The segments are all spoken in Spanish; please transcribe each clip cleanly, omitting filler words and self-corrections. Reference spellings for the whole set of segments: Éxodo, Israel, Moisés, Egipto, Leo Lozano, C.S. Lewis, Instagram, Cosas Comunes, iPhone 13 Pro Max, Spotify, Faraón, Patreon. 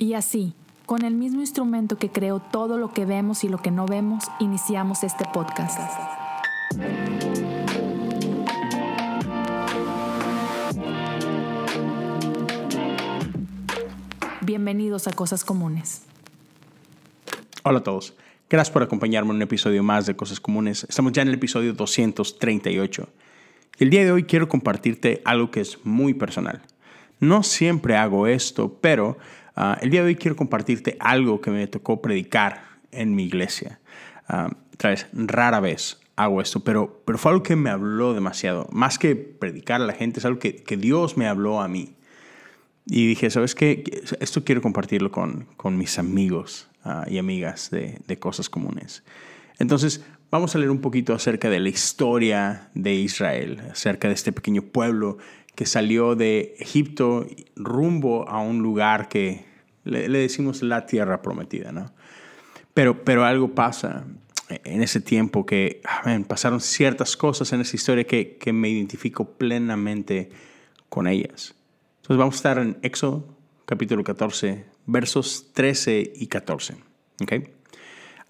Y así, con el mismo instrumento que creó todo lo que vemos y lo que no vemos, iniciamos este podcast. Bienvenidos a Cosas Comunes. Hola a todos. Gracias por acompañarme en un episodio más de Cosas Comunes. Estamos ya en el episodio 238. El día de hoy quiero compartirte algo que es muy personal. No siempre hago esto, pero el día de hoy quiero compartirte algo que me tocó predicar en mi iglesia. Otra vez, rara vez hago esto, pero fue algo que me habló demasiado. Más que predicar a la gente, es algo que Dios me habló a mí. Y dije, ¿sabes qué? Esto quiero compartirlo con mis amigos y amigas de Cosas Comunes. Entonces, vamos a leer un poquito acerca de la historia de Israel, acerca de este pequeño pueblo que salió de Egipto rumbo a un lugar que le decimos la tierra prometida, ¿no? Pero algo pasa en ese tiempo que pasaron ciertas cosas en esa historia que me identifico plenamente con ellas. Entonces vamos a estar en Éxodo, capítulo 14, versos 13 y 14. ¿Okay?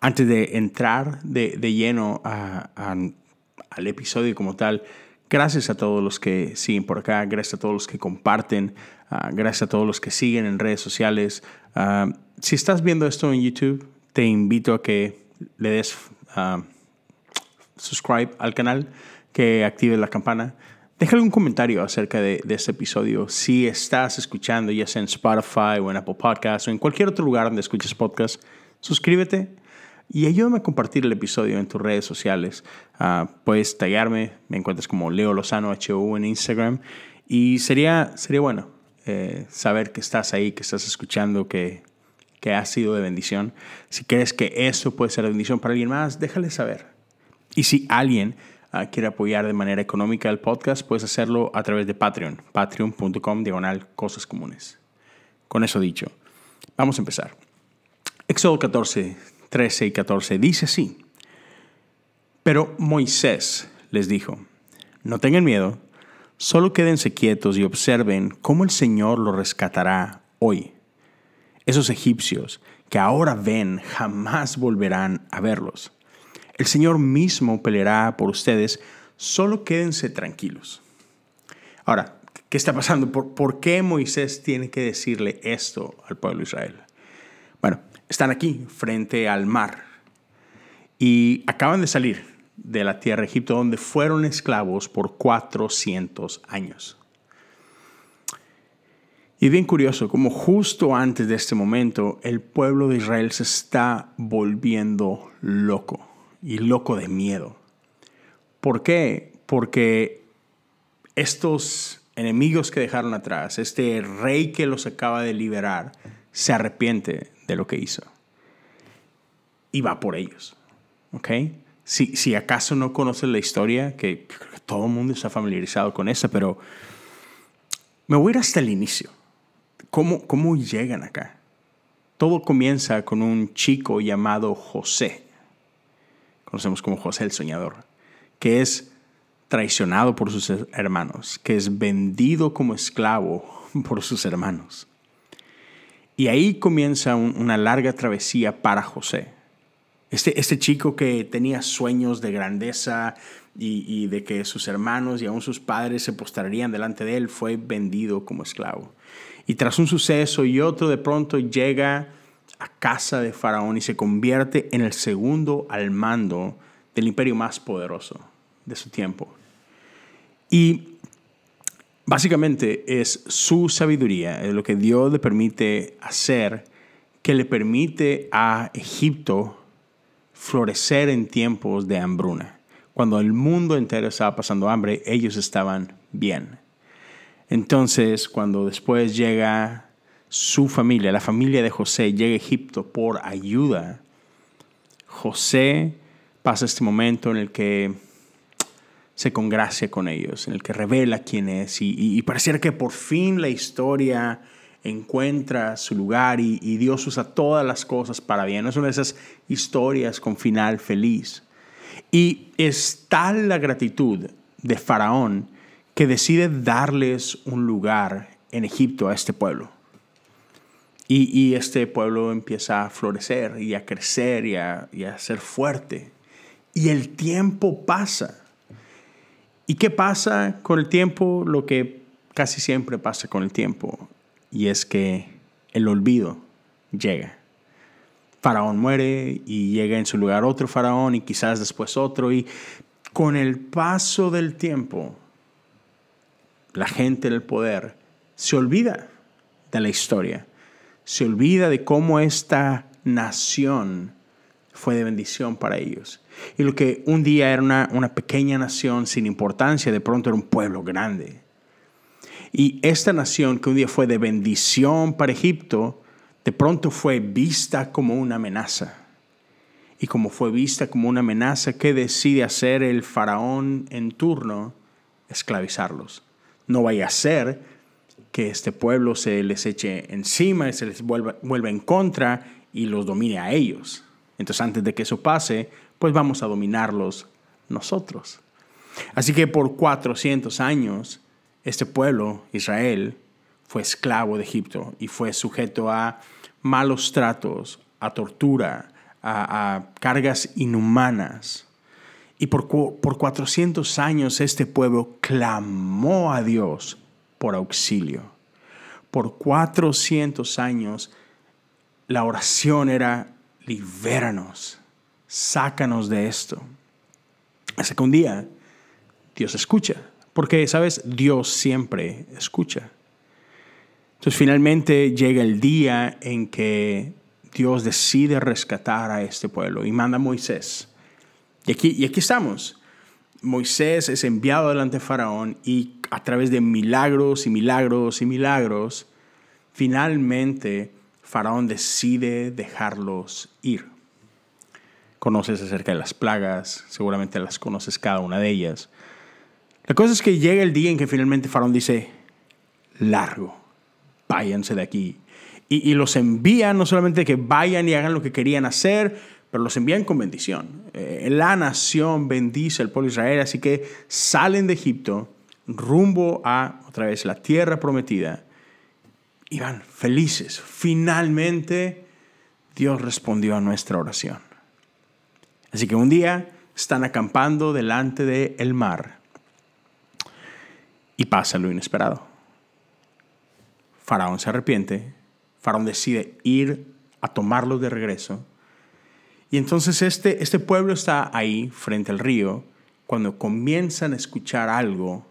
Antes de entrar de lleno al episodio como tal, gracias a todos los que siguen por acá, gracias a todos los que comparten, gracias a todos los que siguen en redes sociales. Si estás viendo esto en YouTube, te invito a que le des subscribe al canal, que actives la campana. Déjale un comentario acerca de este episodio. Si estás escuchando, ya sea en Spotify o en Apple Podcasts o en cualquier otro lugar donde escuches podcasts, suscríbete y ayúdame a compartir el episodio en tus redes sociales. Puedes taggearme, me encuentras como Leo Lozano HU en Instagram. Y sería bueno saber que estás ahí, que estás escuchando, que ha sido de bendición. Si crees que eso puede ser de bendición para alguien más, déjale saber. Y si alguien quiere apoyar de manera económica el podcast, puedes hacerlo a través de Patreon, patreon.com/cosascomunes. Con eso dicho, vamos a empezar. Éxodo 14, 13 y 14 dice así: Pero Moisés les dijo, no tengan miedo, solo quédense quietos y observen cómo el Señor los rescatará hoy. Esos egipcios que ahora ven jamás volverán a verlos. El Señor mismo peleará por ustedes, solo quédense tranquilos. Ahora, ¿qué está pasando? ¿Por qué Moisés tiene que decirle esto al pueblo de Israel? Bueno, están aquí, frente al mar, y acaban de salir de la tierra de Egipto, donde fueron esclavos por 400 años. Y es bien curioso, como justo antes de este momento, el pueblo de Israel se está volviendo loco. Y loco de miedo. ¿Por qué? Porque estos enemigos que dejaron atrás, este rey que los acaba de liberar, se arrepiente de lo que hizo. Y va por ellos. ¿Okay? Si acaso no conoces la historia, que creo que todo el mundo está familiarizado con esa, pero me voy a ir hasta el inicio. ¿Cómo llegan acá? Todo comienza con un chico llamado José. Conocemos como José el Soñador, que es traicionado por sus hermanos, que es vendido como esclavo por sus hermanos. Y ahí comienza una larga travesía para José. Este chico que tenía sueños de grandeza y de que sus hermanos y aún sus padres se postrarían delante de él, fue vendido como esclavo. Y tras un suceso y otro, de pronto llega a casa de Faraón y se convierte en el segundo al mando del imperio más poderoso de su tiempo. Y básicamente es su sabiduría, es lo que Dios le permite hacer, que le permite a Egipto florecer en tiempos de hambruna. Cuando el mundo entero estaba pasando hambre, ellos estaban bien. Entonces, cuando después llega su familia, la familia de José, llega a Egipto por ayuda, José pasa este momento en el que se congracia con ellos, en el que revela quién es. Y pareciera que por fin la historia encuentra su lugar y Dios usa todas las cosas para bien. Es una de esas historias con final feliz. Y es tal la gratitud de Faraón que decide darles un lugar en Egipto a este pueblo. Y este pueblo empieza a florecer y a crecer y a ser fuerte. Y el tiempo pasa. ¿Y qué pasa con el tiempo? Lo que casi siempre pasa con el tiempo. Y es que el olvido llega. Faraón muere y llega en su lugar otro faraón y quizás después otro. Y con el paso del tiempo, la gente del poder se olvida de la historia. Se olvida de cómo esta nación fue de bendición para ellos. Y lo que un día era una pequeña nación sin importancia, de pronto era un pueblo grande. Y esta nación que un día fue de bendición para Egipto, de pronto fue vista como una amenaza. Y como fue vista como una amenaza, ¿qué decide hacer el faraón en turno? Esclavizarlos. No vaya a ser que este pueblo se les eche encima y se les vuelva en contra y los domine a ellos. Entonces, antes de que eso pase, pues vamos a dominarlos nosotros. Así que por 400 años, este pueblo, Israel, fue esclavo de Egipto y fue sujeto a malos tratos, a tortura, a cargas inhumanas. Y por 400 años este pueblo clamó a Dios por auxilio. Por 400 años la oración era: libéranos, sácanos de esto. Hasta que un día Dios escucha, porque, ¿sabes? Dios siempre escucha. Entonces finalmente llega el día en que Dios decide rescatar a este pueblo y manda a Moisés. Y aquí estamos. Moisés es enviado delante de Faraón y a través de milagros y milagros y milagros, finalmente Faraón decide dejarlos ir. Conoces acerca de las plagas, seguramente las conoces cada una de ellas. La cosa es que llega el día en que finalmente Faraón dice: largo, váyanse de aquí. Y los envían, no solamente que vayan y hagan lo que querían hacer, pero los envían con bendición. La nación bendice al pueblo de Israel, así que salen de Egipto rumbo a, otra vez, la tierra prometida y van felices. Finalmente, Dios respondió a nuestra oración. Así que un día están acampando delante del mar y pasa lo inesperado. Faraón se arrepiente. Faraón decide ir a tomarlos de regreso. Y entonces este pueblo está ahí, frente al río, cuando comienzan a escuchar algo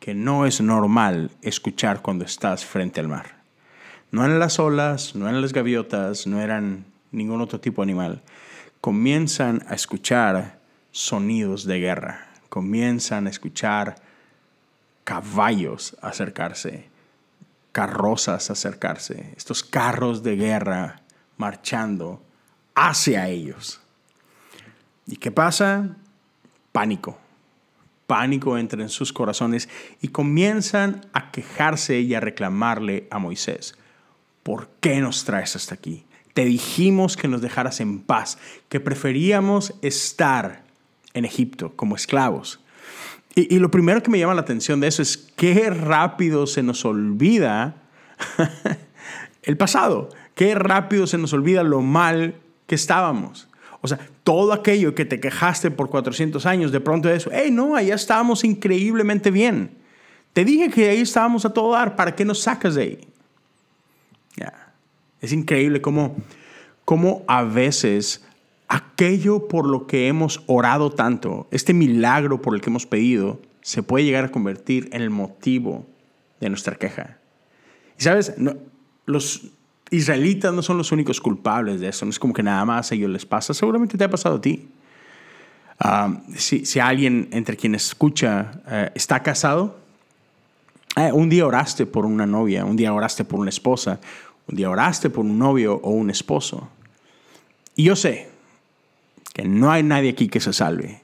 que no es normal escuchar cuando estás frente al mar. No eran las olas, no eran las gaviotas, no eran ningún otro tipo de animal. Comienzan a escuchar sonidos de guerra. Comienzan a escuchar caballos acercarse, carrozas acercarse, estos carros de guerra marchando hacia ellos. ¿Y qué pasa? Pánico. Pánico entra en sus corazones y comienzan a quejarse y a reclamarle a Moisés: ¿por qué nos traes hasta aquí? Te dijimos que nos dejaras en paz, que preferíamos estar en Egipto como esclavos. Y lo primero que me llama la atención de eso es qué rápido se nos olvida el pasado. Qué rápido se nos olvida lo mal que estábamos. O sea, todo aquello que te quejaste por 400 años, de pronto eso. ¡Hey, no! Allá estábamos increíblemente bien. Te dije que ahí estábamos a todo dar. ¿Para qué nos sacas de ahí? Yeah. Es increíble cómo a veces aquello por lo que hemos orado tanto, este milagro por el que hemos pedido, se puede llegar a convertir en el motivo de nuestra queja. Y sabes, no, los israelitas no son los únicos culpables de eso. No es como que nada más a ellos les pasa. Seguramente te ha pasado a ti. Si alguien entre quienes escucha está casado, un día oraste por una novia, un día oraste por una esposa, un día oraste por un novio o un esposo. Y yo sé que no hay nadie aquí que se salve,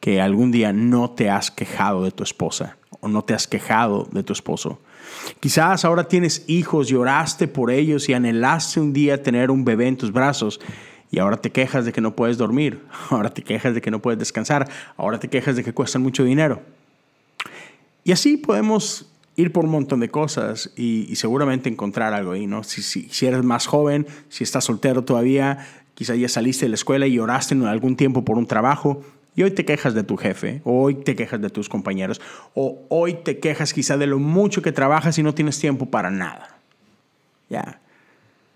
que algún día no te has quejado de tu esposa o no te has quejado de tu esposo. Quizás ahora tienes hijos y oraste por ellos y anhelaste un día tener un bebé en tus brazos y ahora te quejas de que no puedes dormir, ahora te quejas de que no puedes descansar, ahora te quejas de que cuestan mucho dinero. Y así podemos ir por un montón de cosas y seguramente encontrar algo ahí, ¿no? Si eres más joven, si estás soltero todavía, quizás ya saliste de la escuela y oraste en algún tiempo por un trabajo y hoy te quejas de tu jefe, o hoy te quejas de tus compañeros, o hoy te quejas quizás de lo mucho que trabajas y no tienes tiempo para nada. Ya.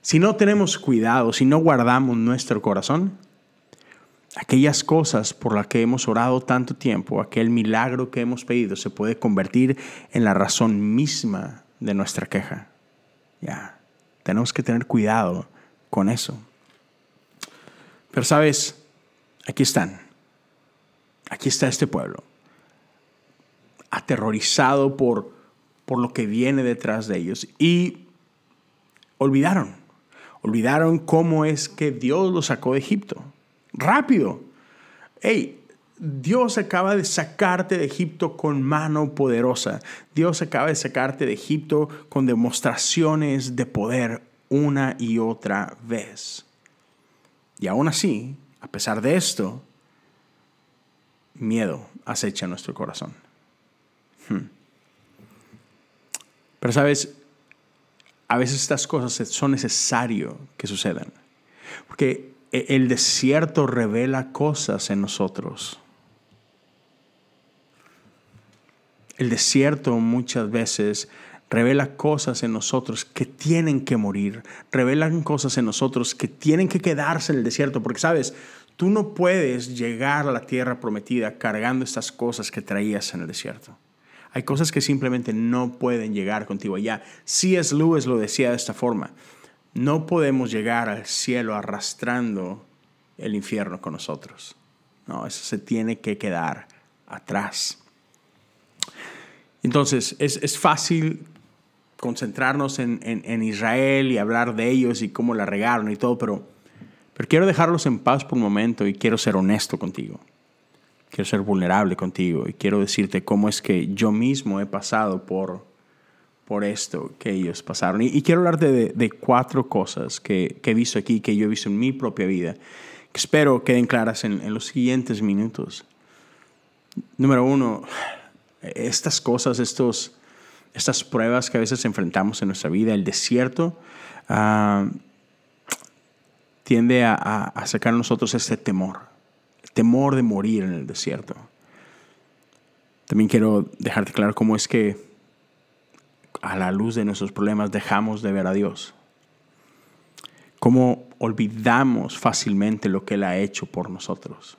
Si no tenemos cuidado, si no guardamos nuestro corazón, aquellas cosas por las que hemos orado tanto tiempo, aquel milagro que hemos pedido, se puede convertir en la razón misma de nuestra queja. Ya. Tenemos que tener cuidado con eso. Pero sabes, aquí están. Aquí está este pueblo, aterrorizado por lo que viene detrás de ellos. Y olvidaron cómo es que Dios los sacó de Egipto. ¡Rápido! ¡Hey! Dios acaba de sacarte de Egipto con mano poderosa. Dios acaba de sacarte de Egipto con demostraciones de poder una y otra vez. Y aún así, a pesar de esto, miedo acecha nuestro corazón. Pero sabes, a veces estas cosas son necesario que sucedan, porque el desierto revela cosas en nosotros. El desierto muchas veces revela cosas en nosotros que tienen que morir. Revelan cosas en nosotros que tienen que quedarse en el desierto. Porque, ¿sabes? Tú no puedes llegar a la tierra prometida cargando estas cosas que traías en el desierto. Hay cosas que simplemente no pueden llegar contigo allá. C.S. Lewis lo decía de esta forma. No podemos llegar al cielo arrastrando el infierno con nosotros. No, eso se tiene que quedar atrás. Entonces, es fácil concentrarnos en Israel y hablar de ellos y cómo la regaron y todo, pero quiero dejarlos en paz por un momento y quiero ser honesto contigo. Quiero ser vulnerable contigo y quiero decirte cómo es que yo mismo he pasado por esto que ellos pasaron. Y quiero hablarte de cuatro cosas que he visto aquí, que yo he visto en mi propia vida, que espero queden claras en los siguientes minutos. Número uno, estas cosas, estas pruebas que a veces enfrentamos en nuestra vida, el desierto, tiende a sacar a nosotros este temor, el temor de morir en el desierto. También quiero dejarte claro cómo es que a la luz de nuestros problemas dejamos de ver a Dios. Cómo olvidamos fácilmente lo que Él ha hecho por nosotros.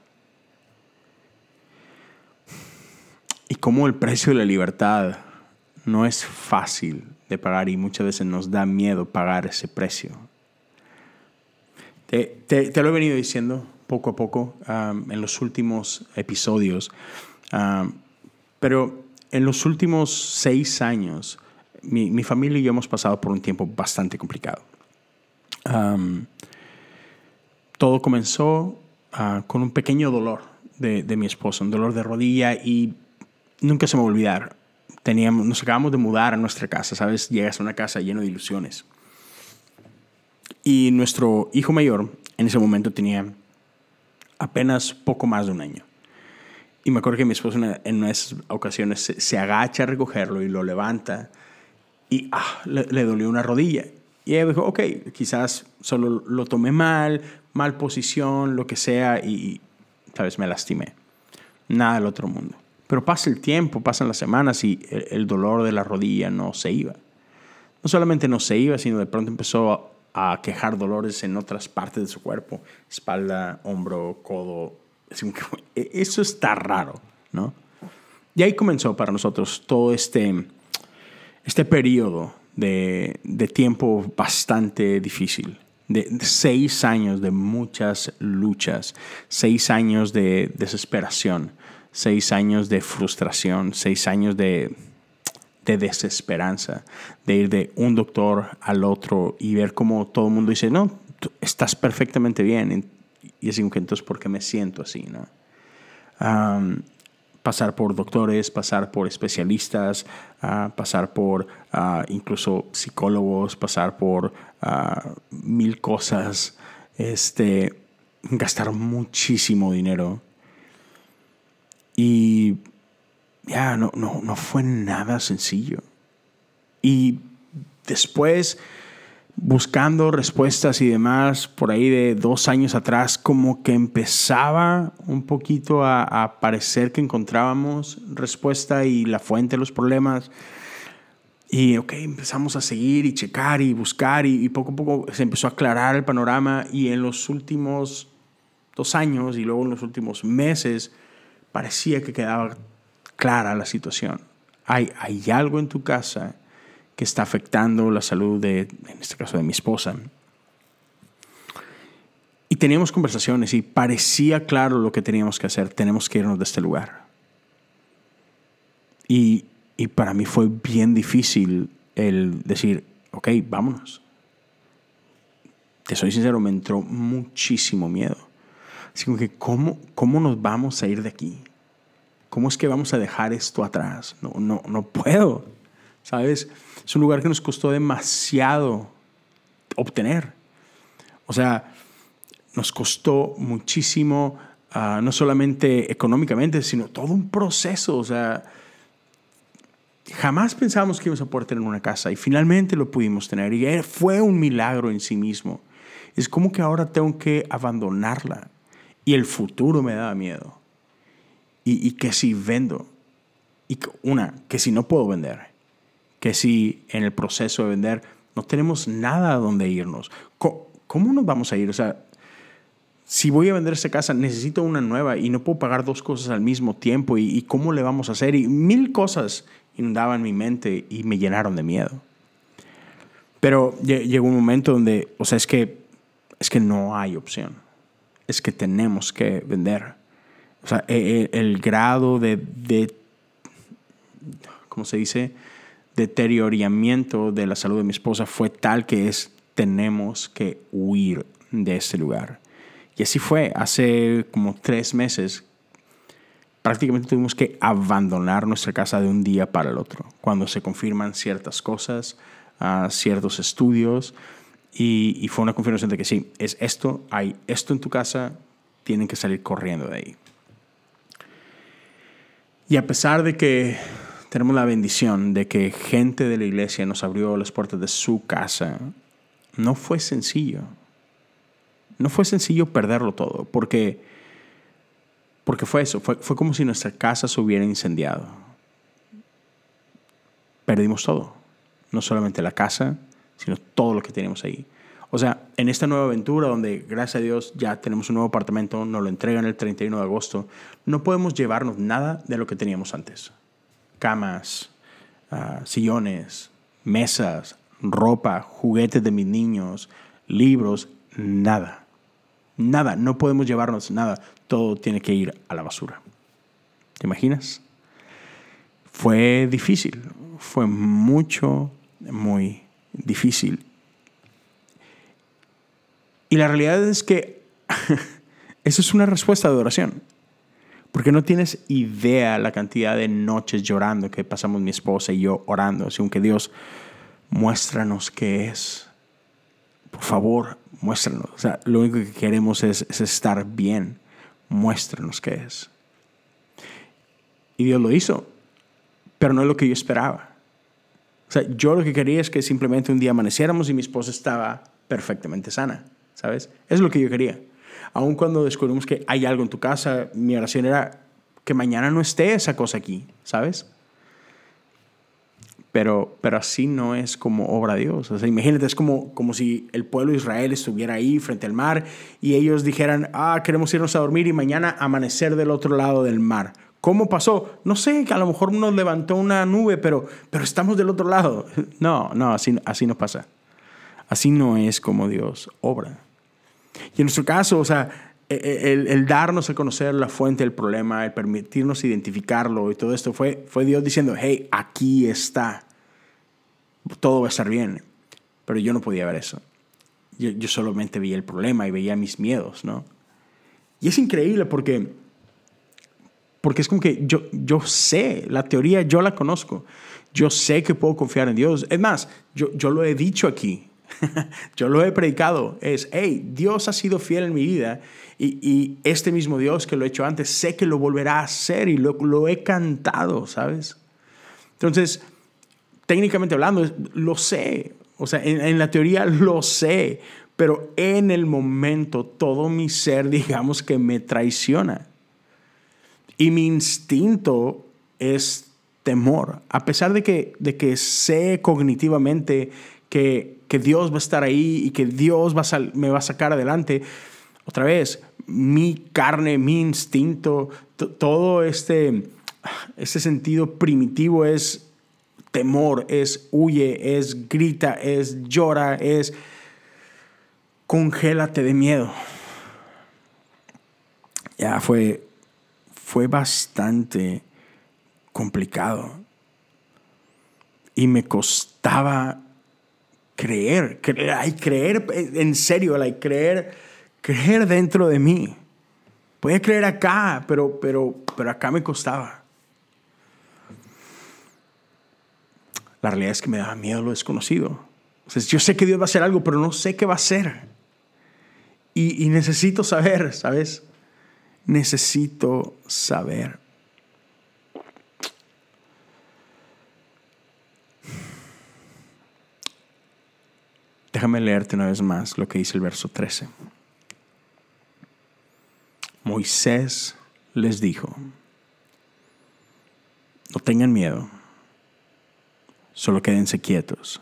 Y cómo el precio de la libertad no es fácil de pagar y muchas veces nos da miedo pagar ese precio. Te lo he venido diciendo poco a poco en los últimos episodios, pero en los últimos 6 años mi familia y yo hemos pasado por un tiempo bastante complicado. Todo comenzó con un pequeño dolor de mi esposo, un dolor de rodilla, y nunca se me va a olvidar. Nos acabamos de mudar a nuestra casa, ¿sabes? Llegas a una casa llena de ilusiones. Y nuestro hijo mayor en ese momento tenía apenas poco más de 1 año. Y me acuerdo que mi esposo en una de esas ocasiones se agacha a recogerlo y lo levanta y le dolió una rodilla. Y ella dijo, ok, quizás solo lo tomé mal posición, lo que sea, y ¿sabes? Me lastimé. Nada del otro mundo. Pero pasa el tiempo, pasan las semanas y el dolor de la rodilla no se iba. No solamente no se iba, sino de pronto empezó a quejar dolores en otras partes de su cuerpo. Espalda, hombro, codo. Eso está raro, ¿no? Y ahí comenzó para nosotros todo este periodo de tiempo bastante difícil. De 6 años de muchas luchas. 6 años de desesperación. 6 años de frustración. 6 años de desesperanza, de ir de un doctor al otro y ver cómo todo el mundo dice, no, tú estás perfectamente bien. Y es entonces, ¿por qué me siento así? ¿No? Pasar por doctores, pasar por especialistas, pasar por incluso psicólogos, pasar por 1000 cosas, gastar muchísimo dinero. Y no fue nada sencillo. Y después, buscando respuestas y demás, por ahí de 2 años atrás, como que empezaba un poquito a parecer que encontrábamos respuesta y la fuente de los problemas. Y ok, empezamos a seguir y checar y buscar y poco a poco se empezó a aclarar el panorama. Y en los últimos 2 años y luego en los últimos meses parecía que quedaba clara la situación. Hay algo en tu casa que está afectando la salud de, en este caso, de mi esposa. Y teníamos conversaciones y parecía claro lo que teníamos que hacer. Tenemos que irnos de este lugar. Y para mí fue bien difícil el decir, ok, vámonos. Te soy sincero, me entró muchísimo miedo. Así como que, ¿cómo nos vamos a ir de aquí? ¿Cómo es que vamos a dejar esto atrás? No puedo, ¿sabes? Es un lugar que nos costó demasiado obtener. O sea, nos costó muchísimo, no solamente económicamente, sino todo un proceso. O sea, jamás pensábamos que íbamos a poder tener una casa y finalmente lo pudimos tener. Y fue un milagro en sí mismo. Es como que ahora tengo que abandonarla y el futuro me daba miedo. Y que si vendo, que si no puedo vender, que si en el proceso de vender no tenemos nada a dónde irnos. ¿Cómo nos vamos a ir? O sea, si voy a vender esta casa, necesito una nueva y no puedo pagar 2 cosas al mismo tiempo. ¿Y cómo le vamos a hacer? Y 1000 cosas inundaban mi mente y me llenaron de miedo. Pero llegó un momento donde, o sea, es que no hay opción. Es que tenemos que vender. O sea, el grado de ¿cómo se dice?, deterioramiento de la salud de mi esposa fue tal que tenemos que huir de este lugar. Y así fue. Hace como 3 meses prácticamente tuvimos que abandonar nuestra casa de un día para el otro, cuando se confirman ciertas cosas, ciertos estudios, y fue una confirmación de que sí, es esto, hay esto en tu casa, tienen que salir corriendo de ahí. Y a pesar de que tenemos la bendición de que gente de la iglesia nos abrió las puertas de su casa, no fue sencillo. No fue sencillo perderlo todo, porque fue eso. Fue como si nuestra casa se hubiera incendiado. Perdimos todo. No solamente la casa, sino todo lo que teníamos ahí. O sea, en esta nueva aventura donde, gracias a Dios, ya tenemos un nuevo apartamento, nos lo entregan el 31 de agosto, no podemos llevarnos nada de lo que teníamos antes. Camas, sillones, mesas, ropa, juguetes de mis niños, libros, nada. Nada, no podemos llevarnos nada. Todo tiene que ir a la basura. ¿Te imaginas? Fue difícil. Fue muy difícil. Y la realidad es que eso es una respuesta de oración. Porque no tienes idea la cantidad de noches llorando que pasamos mi esposa y yo orando. Así que Dios, muéstranos qué es. Por favor, muéstranos. O sea, lo único que queremos es estar bien. Muéstranos qué es. Y Dios lo hizo, pero no es lo que yo esperaba. O sea, yo lo que quería es que simplemente un día amaneciéramos y mi esposa estaba perfectamente sana, ¿sabes? Eso es lo que yo quería. Aun cuando descubrimos que hay algo en tu casa, mi oración era que mañana no esté esa cosa aquí, ¿sabes? Pero así no es como obra de Dios. O sea, imagínate, es como si el pueblo de Israel estuviera ahí frente al mar y ellos dijeran, queremos irnos a dormir y mañana amanecer del otro lado del mar. ¿Cómo pasó? No sé, que a lo mejor nos levantó una nube, pero estamos del otro lado. No, así no pasa. Así no es como Dios obra. Y en nuestro caso, o sea, el darnos a conocer la fuente del problema, el permitirnos identificarlo y todo esto, fue Dios diciendo, hey, aquí está, todo va a estar bien. Pero yo no podía ver eso. Yo solamente veía el problema y veía mis miedos, ¿no? Y es increíble porque es como que yo sé, la teoría yo la conozco. Yo sé que puedo confiar en Dios. Es más, yo lo he dicho aquí. Yo lo he predicado, hey, Dios ha sido fiel en mi vida y este mismo Dios que lo he hecho antes, sé que lo volverá a hacer y lo he cantado, ¿sabes? Entonces, técnicamente hablando, lo sé. O sea, en la teoría lo sé, pero en el momento todo mi ser, digamos que me traiciona. Y mi instinto es temor. A pesar de que sé cognitivamente que Dios va a estar ahí y que Dios me va a sacar adelante, otra vez, mi carne, mi instinto, todo este sentido primitivo es temor, es huye, es grita, es llora, es congélate de miedo. Ya fue bastante complicado y me costaba creer en serio, creer dentro de mí. Podía creer acá, pero acá me costaba. La realidad es que me daba miedo lo desconocido. O sea, yo sé que Dios va a hacer algo, pero no sé qué va a hacer. Y necesito saber, ¿sabes? Necesito saber. Déjame leerte una vez más lo que dice el verso 13. Moisés les dijo: no tengan miedo, solo quédense quietos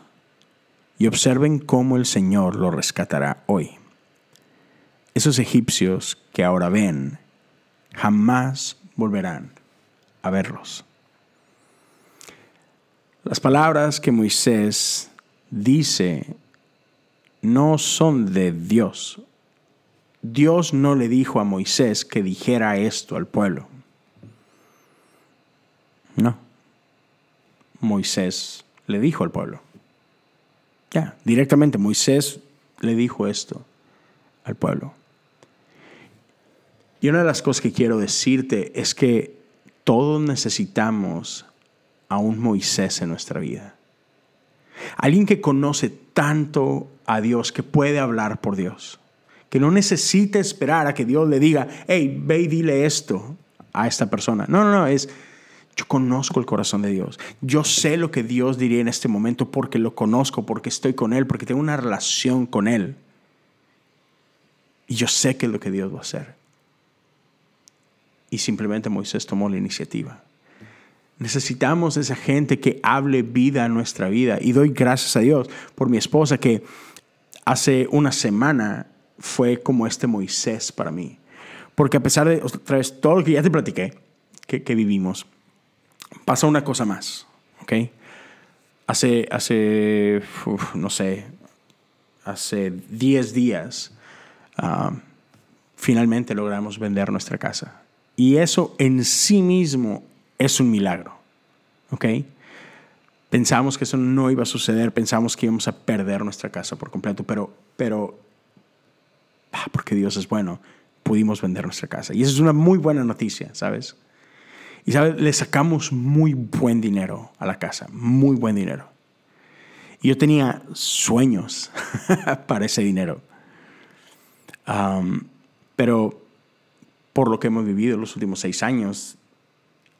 y observen cómo el Señor los rescatará hoy. Esos egipcios que ahora ven jamás volverán a verlos. Las palabras que Moisés dice no son de Dios. Dios no le dijo a Moisés que dijera esto al pueblo. No. Moisés le dijo al pueblo. Ya, directamente Moisés le dijo esto al pueblo. Y una de las cosas que quiero decirte es que todos necesitamos a un Moisés en nuestra vida. Alguien que conoce tanto a Dios, que puede hablar por Dios, que no necesita esperar a que Dios le diga, hey, ve y dile esto a esta persona. No, es yo conozco el corazón de Dios. Yo sé lo que Dios diría en este momento porque lo conozco, porque estoy con Él, porque tengo una relación con Él. Y yo sé qué es lo que Dios va a hacer. Y simplemente Moisés tomó la iniciativa. Necesitamos esa gente que hable vida a nuestra vida. Y doy gracias a Dios por mi esposa que hace una semana fue como este Moisés para mí. Porque a pesar de, otra vez, todo lo que ya te platiqué, que vivimos, pasa una cosa más, ¿ok? Hace 10 días, finalmente logramos vender nuestra casa. Y eso en sí mismo es un milagro, ¿ok? Pensamos que eso no iba a suceder, pensamos que íbamos a perder nuestra casa por completo, pero porque Dios es bueno, pudimos vender nuestra casa. Y eso es una muy buena noticia, ¿sabes? Y, ¿sabes? Le sacamos muy buen dinero a la casa, muy buen dinero. Y yo tenía sueños para ese dinero. Pero por lo que hemos vivido los últimos 6 años,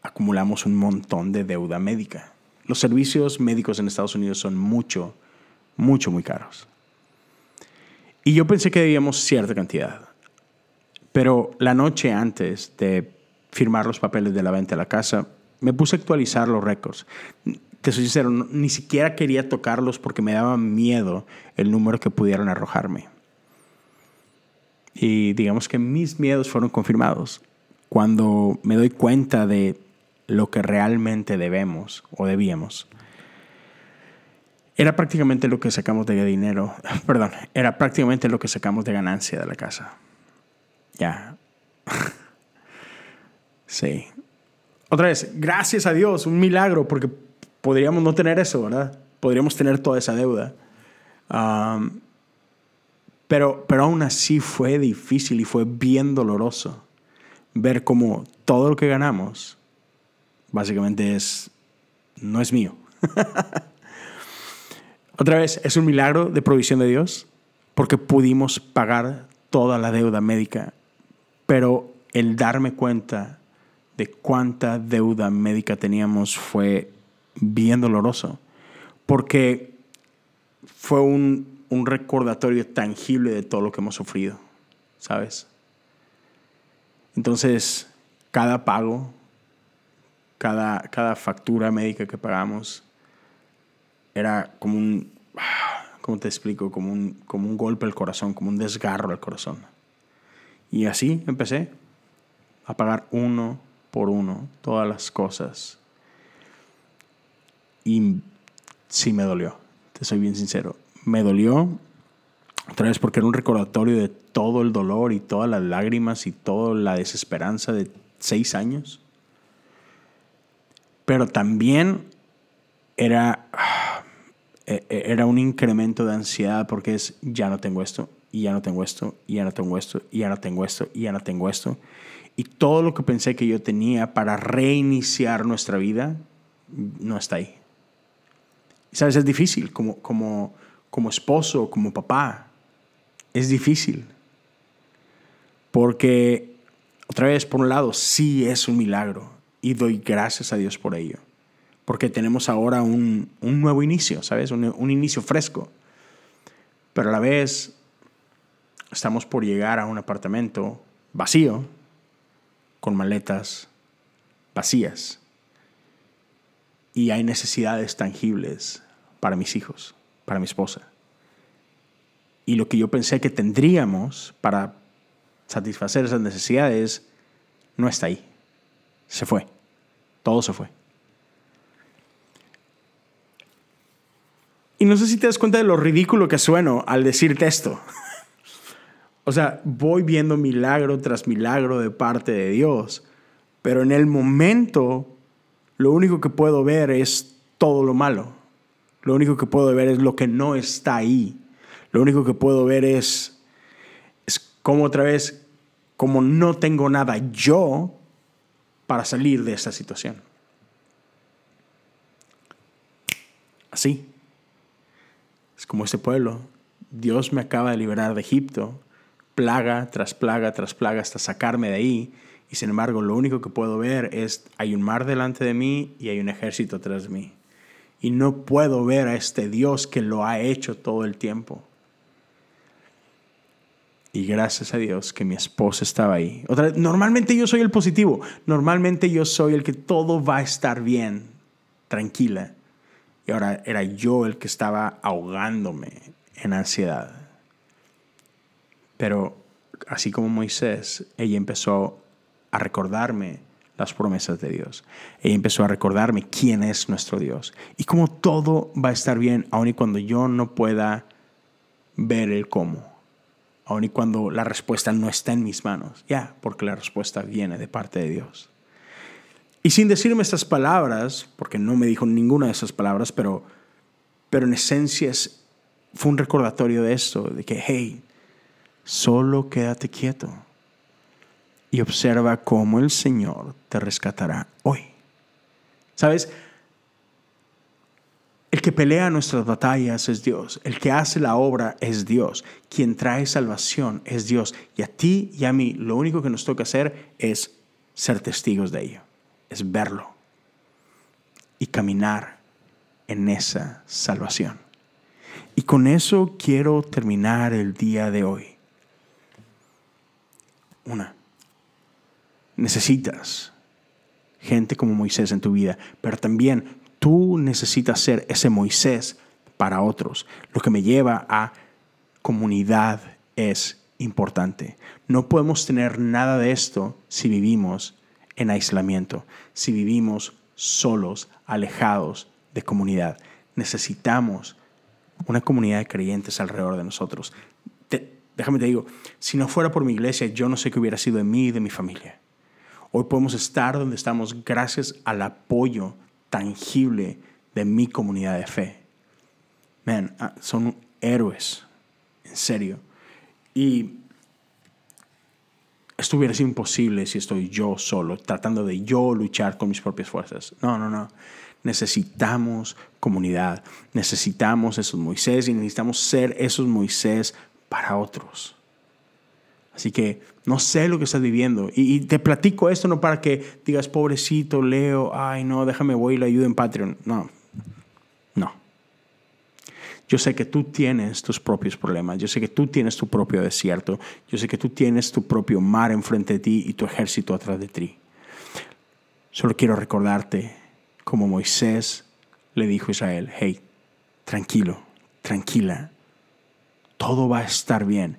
acumulamos un montón de deuda médica. Los servicios médicos en Estados Unidos son muy caros. Y yo pensé que debíamos cierta cantidad. Pero la noche antes de firmar los papeles de la venta de la casa, me puse a actualizar los récords. Te soy sincero, ni siquiera quería tocarlos porque me daba miedo el número que pudieran arrojarme. Y digamos que mis miedos fueron confirmados. Cuando me doy cuenta de lo que realmente debemos o debíamos, era prácticamente lo que sacamos de dinero. Perdón, era prácticamente lo que sacamos de ganancia de la casa. Ya. Sí. Otra vez, gracias a Dios, un milagro, porque podríamos no tener eso, ¿verdad? Podríamos tener toda esa deuda. Pero aún así fue difícil y fue bien doloroso ver cómo todo lo que ganamos básicamente no es mío. Otra vez, es un milagro de provisión de Dios porque pudimos pagar toda la deuda médica, pero el darme cuenta de cuánta deuda médica teníamos fue bien doloroso porque fue un recordatorio tangible de todo lo que hemos sufrido, ¿sabes? Entonces, cada pago, cada factura médica que pagamos era como un, ¿cómo te explico? Como un golpe al corazón, como un desgarro al corazón. Y así empecé a pagar uno por uno todas las cosas. Y sí me dolió, te soy bien sincero. Me dolió, otra vez, porque era un recordatorio de todo el dolor y todas las lágrimas y toda la desesperanza de 6 años. Pero también era un incremento de ansiedad, porque es, ya no tengo esto, y ya no tengo esto, y ya no tengo esto, y ya no tengo esto, y ya no tengo esto. Y todo lo que pensé que yo tenía para reiniciar nuestra vida no está ahí. Y sabes, es difícil como esposo, como papá. Es difícil. Porque, otra vez, por un lado, sí es un milagro. Y doy gracias a Dios por ello. Porque tenemos ahora un nuevo inicio, ¿sabes? Un inicio fresco. Pero a la vez, estamos por llegar a un apartamento vacío, con maletas vacías. Y hay necesidades tangibles para mis hijos, para mi esposa. Y lo que yo pensé que tendríamos para satisfacer esas necesidades no está ahí. Se fue. Todo se fue. Y no sé si te das cuenta de lo ridículo que sueno al decirte esto. O sea, voy viendo milagro tras milagro de parte de Dios, pero en el momento lo único que puedo ver es todo lo malo. Lo único que puedo ver es lo que no está ahí. Lo único que puedo ver es cómo, otra vez, como no tengo nada yo para salir de esta situación. Así. Es como este pueblo. Dios me acaba de liberar de Egipto, plaga tras plaga tras plaga, hasta sacarme de ahí. Y sin embargo, lo único que puedo ver es, hay un mar delante de mí y hay un ejército tras mí. Y no puedo ver a este Dios que lo ha hecho todo el tiempo. Y gracias a Dios que mi esposa estaba ahí. Otra vez, normalmente yo soy el positivo. Normalmente yo soy el que todo va a estar bien, tranquila. Y ahora era yo el que estaba ahogándome en ansiedad. Pero así como Moisés, ella empezó a recordarme las promesas de Dios. Ella empezó a recordarme quién es nuestro Dios y cómo todo va a estar bien, aun y cuando yo no pueda ver el cómo, aun y cuando la respuesta no está en mis manos. Ya, porque la respuesta viene de parte de Dios. Y sin decirme estas palabras, porque no me dijo ninguna de esas palabras, pero en esencia fue un recordatorio de esto, de que, hey, solo quédate quieto. Y observa cómo el Señor te rescatará hoy. ¿Sabes? El que pelea nuestras batallas es Dios. El que hace la obra es Dios. Quien trae salvación es Dios. Y a ti y a mí, lo único que nos toca hacer es ser testigos de ello. Es verlo. Y caminar en esa salvación. Y con eso quiero terminar el día de hoy. Necesitas gente como Moisés en tu vida, pero también tú necesitas ser ese Moisés para otros. Lo que me lleva a comunidad es importante. No podemos tener nada de esto si vivimos en aislamiento, si vivimos solos, alejados de comunidad. Necesitamos una comunidad de creyentes alrededor de nosotros. Déjame te digo, si no fuera por mi iglesia, yo no sé qué hubiera sido de mí y de mi familia. Hoy podemos estar donde estamos gracias al apoyo tangible de mi comunidad de fe. Man, son héroes, en serio. Y esto hubiera sido imposible si estoy yo solo, tratando de yo luchar con mis propias fuerzas. No. Necesitamos comunidad, necesitamos esos Moisés y necesitamos ser esos Moisés para otros. Así que no sé lo que estás viviendo. Y te platico esto no para que digas, pobrecito Leo, ay no, déjame voy y le ayudo en Patreon. No. Yo sé que tú tienes tus propios problemas, yo sé que tú tienes tu propio desierto, yo sé que tú tienes tu propio mar enfrente de ti y tu ejército atrás de ti. Solo quiero recordarte como Moisés le dijo a Israel: hey, tranquilo, tranquila, todo va a estar bien.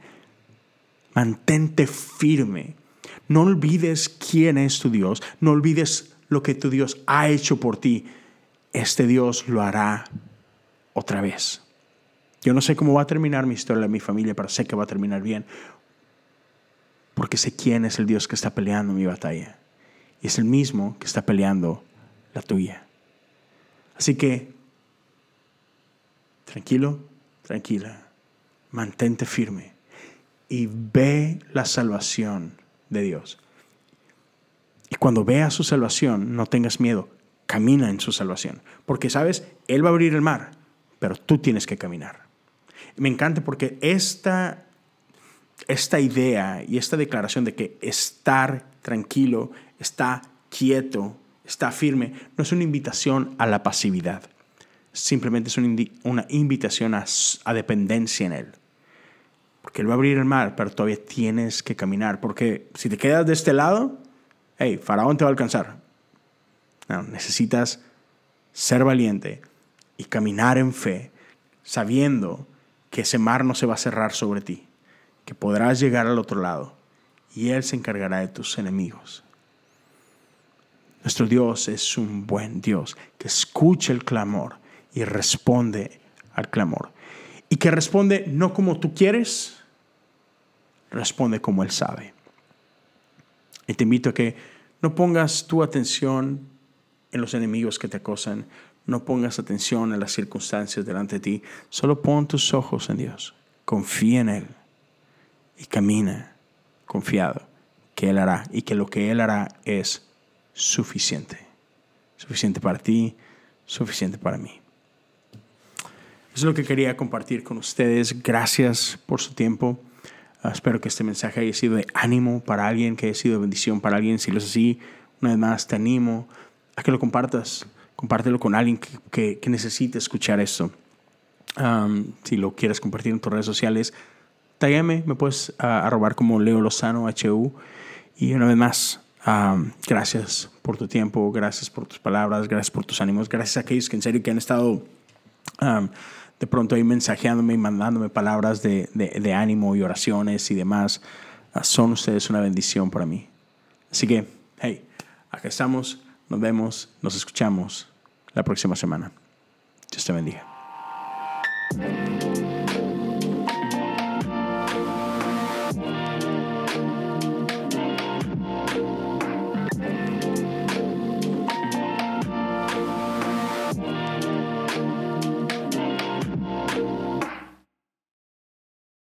Mantente firme. No olvides quién es tu Dios. No olvides lo que tu Dios ha hecho por ti. Este Dios lo hará otra vez. Yo no sé cómo va a terminar mi historia de mi familia, pero sé que va a terminar bien. Porque sé quién es el Dios que está peleando mi batalla. Y es el mismo que está peleando la tuya. Así que, tranquilo, tranquila. Mantente firme. Y ve la salvación de Dios. Y cuando veas su salvación, no tengas miedo. Camina en su salvación. Porque, ¿sabes? Él va a abrir el mar, pero tú tienes que caminar. Me encanta porque esta idea y esta declaración de que estar tranquilo, estar quieto, estar firme, no es una invitación a la pasividad. Simplemente es una invitación a dependencia en Él. Porque Él va a abrir el mar, pero todavía tienes que caminar. Porque si te quedas de este lado, hey, Faraón te va a alcanzar. No, necesitas ser valiente y caminar en fe, sabiendo que ese mar no se va a cerrar sobre ti, que podrás llegar al otro lado y Él se encargará de tus enemigos. Nuestro Dios es un buen Dios que escucha el clamor y responde al clamor. Y que responde no como tú quieres, responde como Él sabe. Y te invito a que no pongas tu atención en los enemigos que te acosan, no pongas atención en las circunstancias delante de ti, solo pon tus ojos en Dios, confía en Él y camina confiado que Él hará y que lo que Él hará es suficiente. Suficiente para ti, suficiente para mí. Eso es lo que quería compartir con ustedes. Gracias por su tiempo. Espero que este mensaje haya sido de ánimo para alguien, que haya sido de bendición para alguien. Si lo es así, una vez más te animo a que lo compartas. Compártelo con alguien que necesite escuchar esto. Si lo quieres compartir en tus redes sociales, taguéame. Me puedes arrobar como Leo Lozano, HU. Y una vez más, gracias por tu tiempo, gracias por tus palabras, gracias por tus ánimos, gracias a aquellos que en serio que han estado... de pronto ahí mensajeándome y mandándome palabras de ánimo y oraciones y demás. Son ustedes una bendición para mí. Así que, hey, acá estamos, nos vemos, nos escuchamos la próxima semana. Dios te bendiga.